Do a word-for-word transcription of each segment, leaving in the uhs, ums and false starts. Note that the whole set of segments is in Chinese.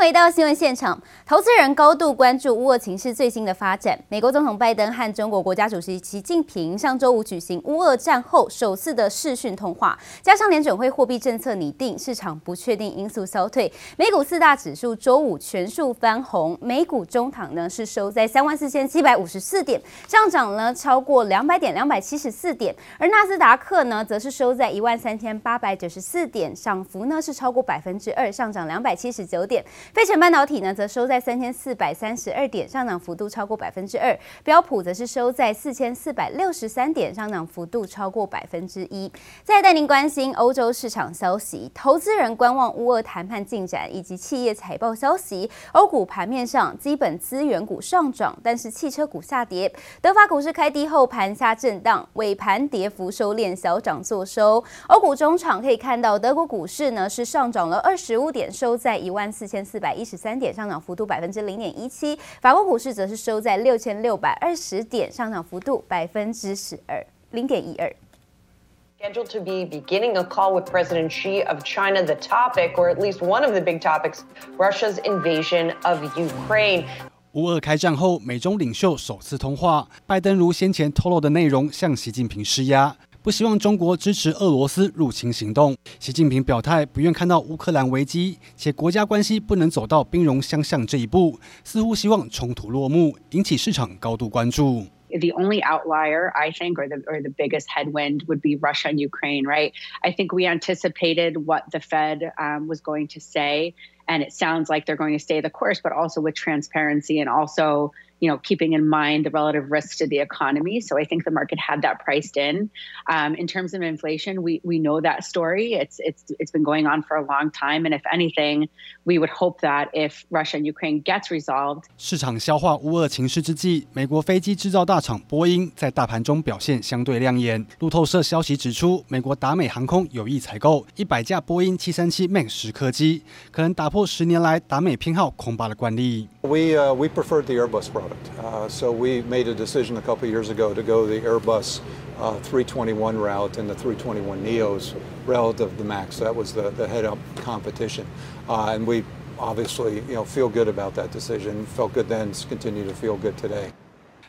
回到新闻现场，投资人高度关注乌俄情势最新的发展。美国总统拜登和中国国家主席习近平上周五举行乌俄战后首次的视讯通话，加上联准会货币政策拟定，市场不确定因素消退，美股四大指数周五全数翻红。美股中场呢是收在三万四千七百五十四点，上涨呢超过两百点，两百七十四点。而纳斯达克呢则是收在一万三千八百九十四点，涨幅呢是超过百分之二，上涨两百七十九点。费城半导体呢，则收在三千四百三十二点，上涨幅度超过百分之二；标普则是收在四千四百六十三点，上涨幅度超过百分之一。再带您关心欧洲市场消息，投资人观望乌俄谈判进展以及企业财报消息。欧股盘面上，基本资源股上涨，但是汽车股下跌。德法股市开低后盘下震荡，尾盘跌幅收敛，小涨作收。欧股中场可以看到，德国股市呢是上涨了二十五点，收在一万四千四。百一十三点，上涨幅度百分之零点一七。法国股市则是收在六千六百二十点，上涨幅度百分之十二零点一二。Scheduled to be beginning a call with President Xi of China. The topic, or at least one of the big topics, Russia's invasion of Ukraine. 乌俄开战后，美中领袖首次通话，拜登如先前透露的内容，向习近平施压。不希望中国支持俄罗斯入侵行动。习近平表态不愿看到乌克兰危机，且国家关系不能走到兵戎相向这一步，似乎希望冲突落幕，引起市场高度关注。The only outlier, I think, or the, or the biggest headwind would be Russia and Ukraine, right? I think we anticipated what the Fed um, was going to say, and it sounds like they're going to stay the course, but also with transparency and also, you know, keeping in mind the relative risks to the economy. So I think the market had that priced in. Um, in terms of inflation, we, we know that story. It's, it's, it's been going on for a long time. And if anything, we would hope that if Russia and Ukraine gets resolved. 市场消化乌俄情势之际，美国飞机制造大厂波音在大盘中表现相对亮眼。路透社消息指出，美国达美航空有意采购一百架波音七三七 M A X 十客机，可能打破十年来达美偏好空巴的惯例。We, uh, we preferred the Airbus product. Uh, so we made a decision a couple years ago to go the Airbus uh, three twenty-one route and the three twenty-one neos relative to the MAX. That was the, the head-up competition. Uh, and we obviously you know, feel good about that decision. Felt good then, continue to feel good today.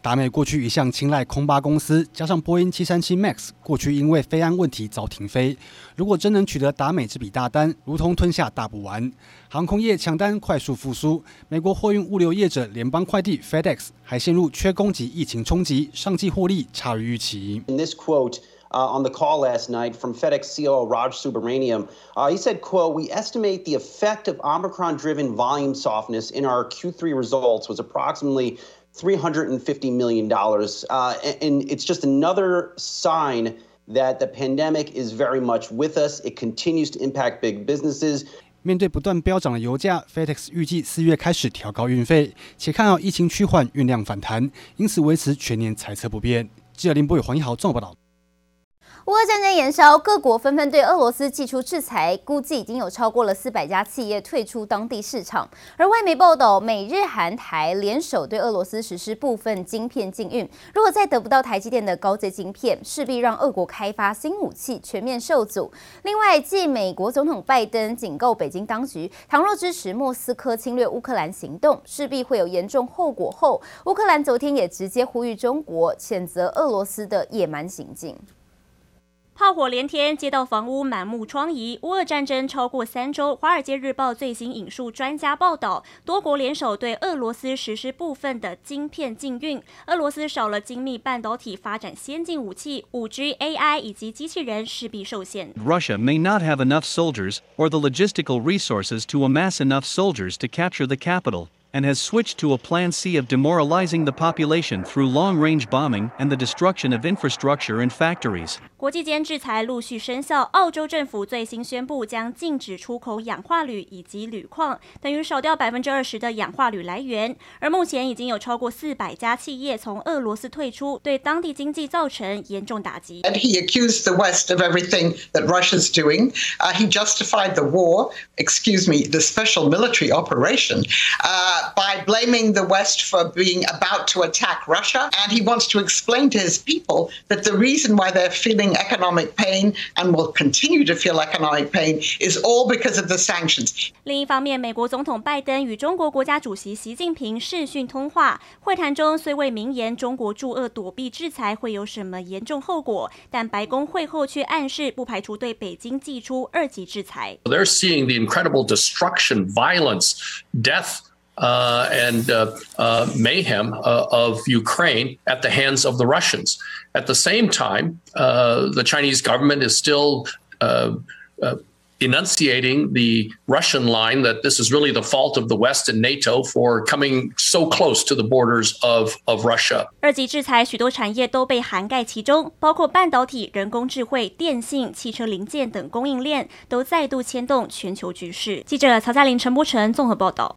达美过去一向青睐空巴公司，加上波音七三七 M A X 过去因为飞安问题遭停飞。如果真能取得达美这笔大单，如同吞下大补丸。航空业抢单快速复苏，美国货运物流业者联邦快递 FedEx 还陷入缺工及疫情冲击，上季获利差于预期。In this quote uh, on the call last night from FedEx C E O Raj Subramanian, uh, he said, "quote We estimate the effect of Omicron-driven volume softness in our Q three results was approximately." three hundred fifty million dollars. Uh, and it's just another sign that the pandemic is very much with us. It continues to impact big businesses. 面对不断飙涨的油价 ，FedEx 预计四月开始调高运费，且看好疫情趋缓，运量反弹，因此维持全年猜测不变。记者林博宇、黄一豪综合报道。乌俄战争延烧，各国纷纷对俄罗斯祭出制裁，估计已经有超过了四百家企业退出当地市场。而外媒报道，美日韩台联手对俄罗斯实施部分晶片禁运，如果再得不到台积电的高阶晶片，势必让俄国开发新武器全面受阻。另外，继美国总统拜登警告北京当局，倘若支持莫斯科侵略乌克兰行动，势必会有严重后果后，乌克兰昨天也直接呼吁中国谴责俄罗斯的野蛮行径。炮火连天，街道房屋满目疮痍。乌俄战争超过三周，《华尔街日报》最新引述专家报道，多国联手对俄罗斯实施部分的晶片禁运。俄罗斯少了精密半导体发展先进武器、五 G、A I 以及机器人，势必受限。Russia may not have enough soldiers or the logistical resources to amass enough soldiers to capture the capital, and has switched to a plan C of demoralizing the population through long-range bombing and the destruction of infrastructure and factories. 国际间制裁陆续生效，澳洲政府最新宣布将禁止出口氧化铝以及铝矿，等于少掉百分之二十的氧化铝来源。而目前已经有超过四百家企业从俄罗斯退出，对当地经济造成严重打击。And he accused the West of everything that Russia's doing. Uh, he justified the war, excuse me, the special military operation. Uh, by blaming the West for being about to attack Russia. And he wants to explain to his people that the reason why they're feeling economic pain and will continue to feel economic pain is all because of the sanctions. 另一方面，美国总统拜登与中国国家主席习近平视讯通话，会谈中虽未明言中国驻俄躲避制裁会有什么严重后果，但白宫会后却暗示不排除对北京祭出二级制裁。 They're seeing the incredible destruction, violence, death. Uh, and uh, uh, mayhem uh, of Ukraine at the hands of the Russians. At the same time, uh, the Chinese government is still uh, uh, enunciating the Russian line that this is really the fault of the West and NATO for coming so close to the borders of, of Russia. 二级制裁许多产业都被涵盖其中，包括半导体、人工智慧、电信、汽车零件等供应链，都再度牵动全球局势。记者曹嘉玲、陈柏成综合报道。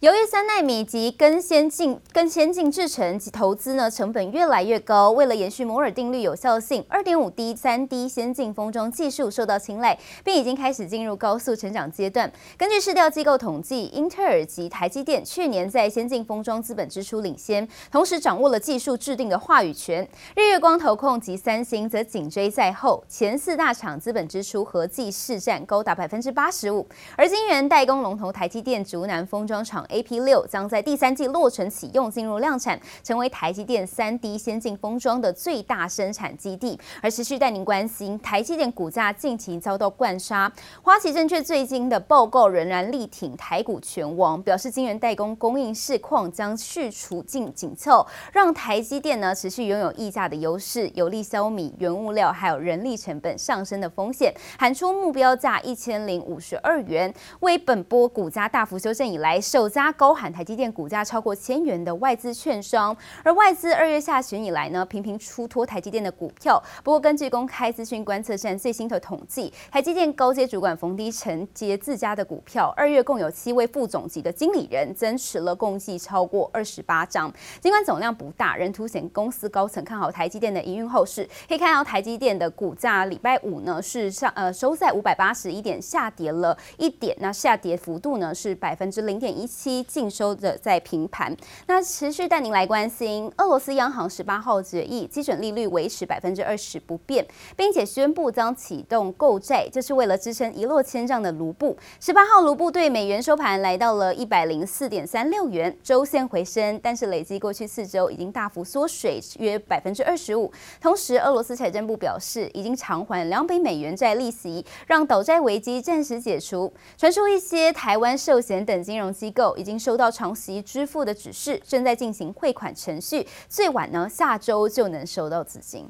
由于三奈米及更先进、更先进制程及投资呢成本越来越高，为了延续摩尔定律有效性， 二点五 D、三 D 先进封装技术受到青睐，并已经开始进入高速成长阶段。根据市调机构统计，英特尔及台积电去年在先进封装资本支出领先，同时掌握了技术制定的话语权。日月光投控及三星则紧追在后，前四大厂资本支出合计市占高达 百分之八十五。而晶圆代工龙头台积电竹南封装厂 A P 六 将在第三季落成启用，进入量产，成为台积电 三 D 先进封装的最大生产基地。而持续带您关心台积电股价近期遭到灌杀，花旗证券最近的报告仍然力挺台股全王，表示晶圆代工供应市况将续处境紧凑，让台积电呢持续拥有溢价的优势，有力消弭原物料还有人力成本上升的风险，喊出目标价一千零五十二元，为本波股价大幅修正以来受加高喊台积电股价超过千元的外资券商。而外资二月下旬以来呢，频频出脱台积电的股票。不过，根据公开资讯观测站最新的统计，台积电高阶主管冯低承接自家的股票，二月共有七位副总级的经理人增持了共计超过二十八张。尽管总量不大，仍凸显公司高层看好台积电的营运后市。可以看到，台积电的股价礼拜五呢是上呃收在五百八十一点，下跌了一点，那下跌幅度呢是百分之零点一七。净收的在平盘。那持续带您来关心，俄罗斯央行十八号决议，基准利率维持百分之二十不变，并且宣布将启动购债，这是为了支撑一落千丈的卢布。十八号卢布对美元收盘来到了一百零四点三六元，周线回升，但是累计过去四周已经大幅缩水约百分之二十五。同时，俄罗斯财政部表示，已经偿还两笔美元债利息，让倒债危机暂时解除。传出一些台湾寿险等金融机构已经收到长期支付的指示，正在进行汇款程序，最晚呢下周就能收到资金。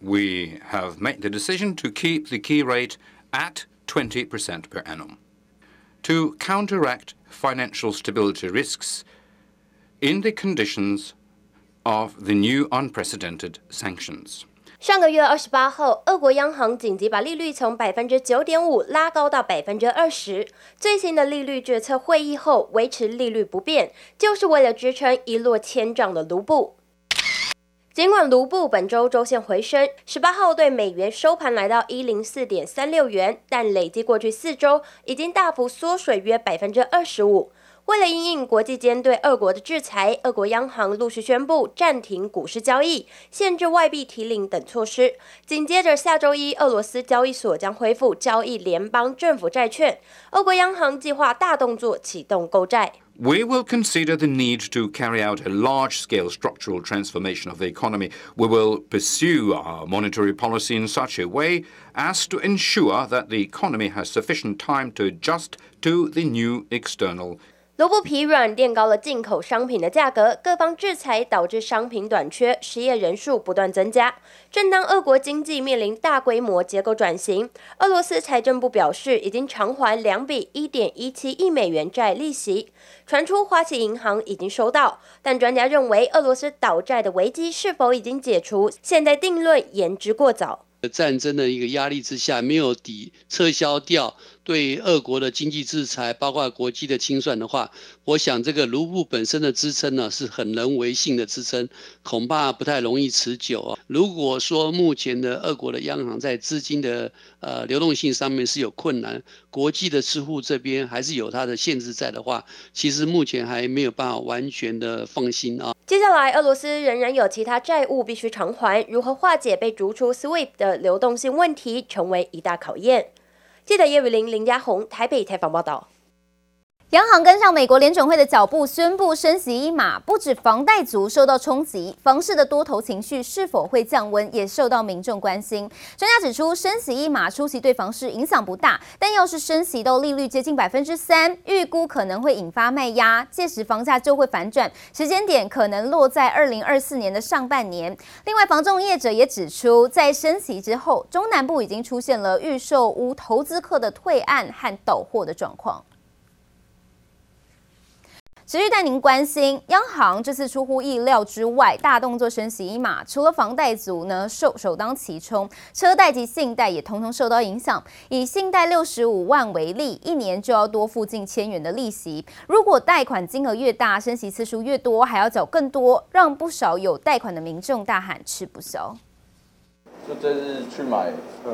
We have made the decision to keep the key rate at twenty percent per annum to counteract financial stability risks in the conditions of the new unprecedented sanctions。上个月二十八号，俄国央行紧急把利率从百分之九点五拉高到百分之二十。最新的利率决策会议后，维持利率不变，就是为了支撑一落千丈的卢布。尽管卢布本周周线回升，十八号对美元收盘来到一零四点三六元，但累计过去四周已经大幅缩水约百分之二十五。为了因应国际间对俄国的制裁，俄国央行陆续宣布暂停股市交易、限制外币提领等措施。紧接着，下周一，俄罗斯交易所将恢复交易联邦政府债券。俄国央行计划大动作启动购债。We will consider the need to carry out a large-scale structural transformation of the economy. We will pursue our monetary policy in such a way as to ensure that the economy has sufficient time to adjust to the new external.卢布疲软垫高了进口商品的价格，各方制裁导致商品短缺，失业人数不断增加。正当俄国经济面临大规模结构转型，俄罗斯财政部表示已经偿还两笔 一点一七亿美元债利息。传出花旗银行已经收到，但专家认为俄罗斯倒债的危机是否已经解除，现在定论言之过早。战争的一个压力之下，没有抵撤销掉对俄国的经济制裁，包括国际的清算的话，我想这个卢布本身的支撑呢，是很人为性的支撑，恐怕不太容易持久啊。如果说目前的俄国的央行在资金的呃流动性上面是有困难，国际的支付这边还是有它的限制在的话，其实目前还没有办法完全的放心啊。接下来，俄罗斯仍然有其他债务必须偿还，如何化解被逐出 S W I F T 的流动性问题，成为一大考验。记者叶雨玲、林家宏台北采访报道。央行跟上美国联准会的脚步，宣布升息一码，不止房贷族受到冲击，房市的多头情绪是否会降温，也受到民众关心。专家指出，升息一码初期对房市影响不大，但要是升息到利率接近百分之三，预估可能会引发卖压，届时房价就会反转，时间点可能落在二零二四年的上半年。另外，房仲业者也指出，在升息之后，中南部已经出现了预售屋投资客的退案和倒货的状况。持续带您关心，央行这次出乎意料之外大动作升息一码，除了房贷族呢受首当其冲，车贷及信贷也统统受到影响。以信贷六十五万为例，一年就要多付近千元的利息。如果贷款金额越大，升息次数越多，还要缴更多，让不少有贷款的民众大喊吃不消。就这次去买，嗯，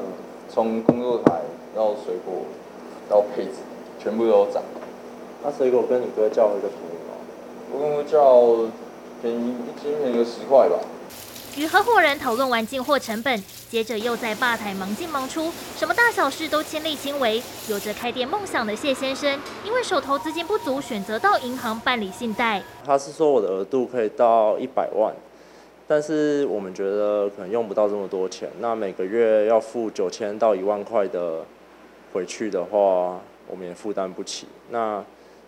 从工作台到水果到配置，全部都涨。那水果跟你哥叫一个便宜吗？我跟我叫便宜一斤，便宜十块吧。与合伙人讨论完进货成本，接着又在吧台忙进忙出，什么大小事都亲力亲为。有着开店梦想的谢先生，因为手头资金不足，选择到银行办理信贷。他是说我的额度可以到一百万，但是我们觉得可能用不到这么多钱。那每个月要付九千到一万块的回去的话，我们也负担不起。那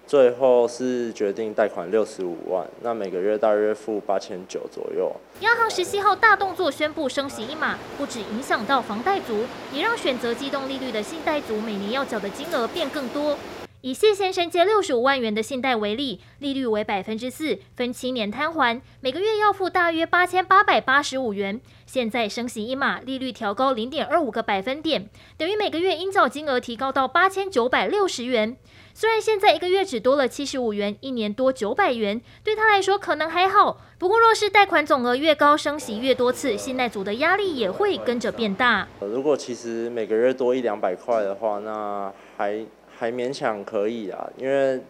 最后是决定贷款六十五万，那每个月大约付八千九左右。央行十七号大动作宣布升息一码，不只影响到房贷族，也让选择机动利率的信贷族每年要缴的金额变更多。以谢先生借六十五万元的信贷为例，利率为百分之四，分七年摊还，每个月要付大约八千八百八十五元。现在升息一码，利率调高零点二五个百分点，等于每个月应缴金额提高到八千九百六十元。虽然现在一个月只多了七十五元，一年多九百元，对他来说可能还好。不过，若是贷款总额越高，升息越多次，信贷族的压力也会跟着变大。如果其实每个月多一两百块的话，那还还勉强可以啊，因为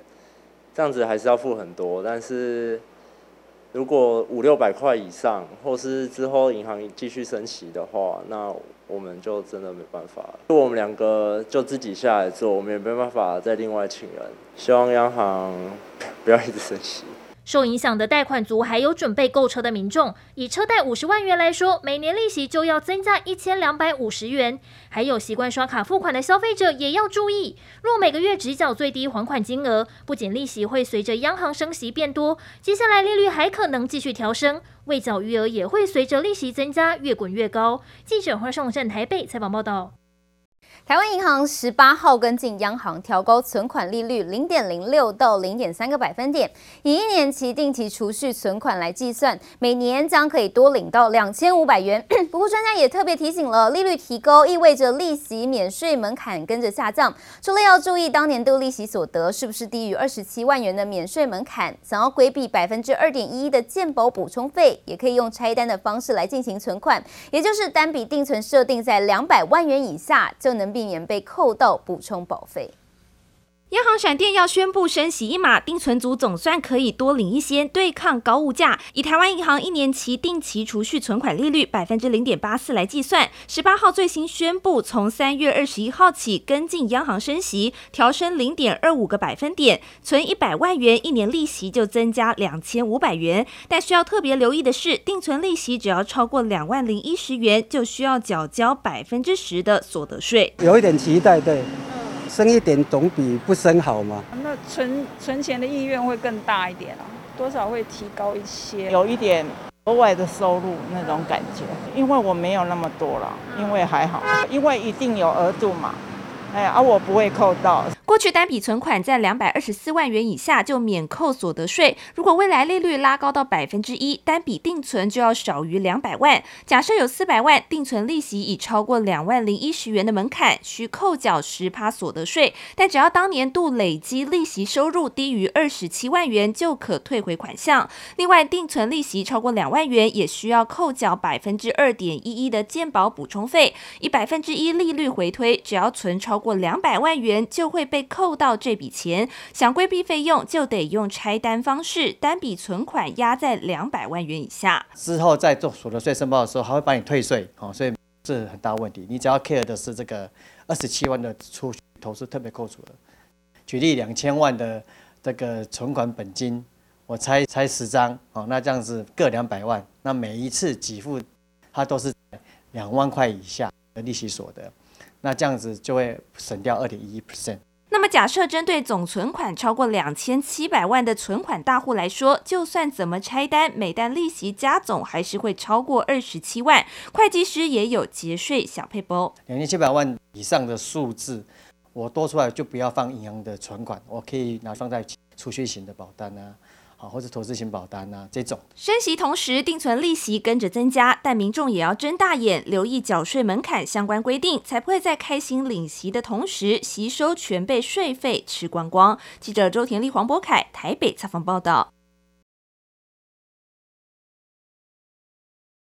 这样子还是要付很多。但是如果五六百块以上，或是之后银行继续升息的话，那我们就真的没办法了。我们两个就自己下来做，我们也没办法再另外请人。希望央行不要一直升息。受影响的贷款族还有准备购车的民众，以车贷五十万元来说，每年利息就要增加一千两百五十元。还有习惯刷卡付款的消费者也要注意，若每个月只缴最低还款金额，不仅利息会随着央行升息变多，接下来利率还可能继续调升，未缴余额也会随着利息增加越滚越高。记者黄胜正台北采访报道。台湾银行十八号跟进央行调高存款利率零点零六到零点三个百分点，以一年期定期储蓄存款来计算，每年将可以多领到两千五百元。不过专家也特别提醒了，利率提高意味着利息免税门槛跟着下降，除了要注意当年度利息所得是不是低于二十七万元的免税门槛，想要规避百分之二点一的健保补充费，也可以用拆单的方式来进行存款，也就是单笔定存设定在两百万元以下就能避免被扣到补充保费。央行闪电要宣布升息一码，定存族总算可以多领一些，对抗高物价。以台湾银行一年期定期储蓄存款利率百分之零点八四来计算，十八号最新宣布，从三月二十一号起跟进央行升息，调升零点二五个百分点，存一百万元一年利息就增加两千五百元。但需要特别留意的是，定存利息只要超过两万零一十元，就需要缴交百分之十的所得税。有一点期待，对。升一点总比不升好嘛？那存存钱的意愿会更大一点啊，多少会提高一些，有一点额外的收入那种感觉。因为我没有那么多了，因为还好，因为一定有额度嘛，哎，而、啊、我不会扣到。过去单笔存款在两百二十四万元以下就免扣所得税，如果未来利率拉高到 百分之一， 单笔定存就要少于两百万。假设有四百万，定存利息已超过两万零一十元的门槛，需扣缴 百分之十 所得税，但只要当年度累积利息收入低于二十七万元就可退回款项。另外，定存利息超过两万元也需要扣缴 百分之二点一一 的健保补充费，以 百分之一 利率回推，只要存超过两百万元就会被扣到这笔钱。想规避费用就得用拆单方式，单笔存款压在两百万元以下。之后在做所得税申报的时候还会把你退税，哦，所以是很大问题。你只要 care 的是这个二十七万的出头是特别扣除的。举例两千万的这个存款本金，我拆拆十张，哦，那这样子各两百万，那每一次给付它都是两万块以下的利息所得，那这样子就会省掉 百分之二点一一。那么假设针对总存款超过两千七百万的存款大户来说，就算怎么拆单，每单利息加总还是会超过二十七万。会计师也有节税小撇步，两千七百万以上的数字我多出来就不要放银行的存款，我可以拿放在储蓄型的保单啊，或者投资型保单啊，这种升息同时定存利息跟着增加，但民众也要睁大眼，留意缴税门槛相关规定，才不会在开心领息的同时，吸收全被税费吃光光。记者周田丽、黄博凯台北采访报道。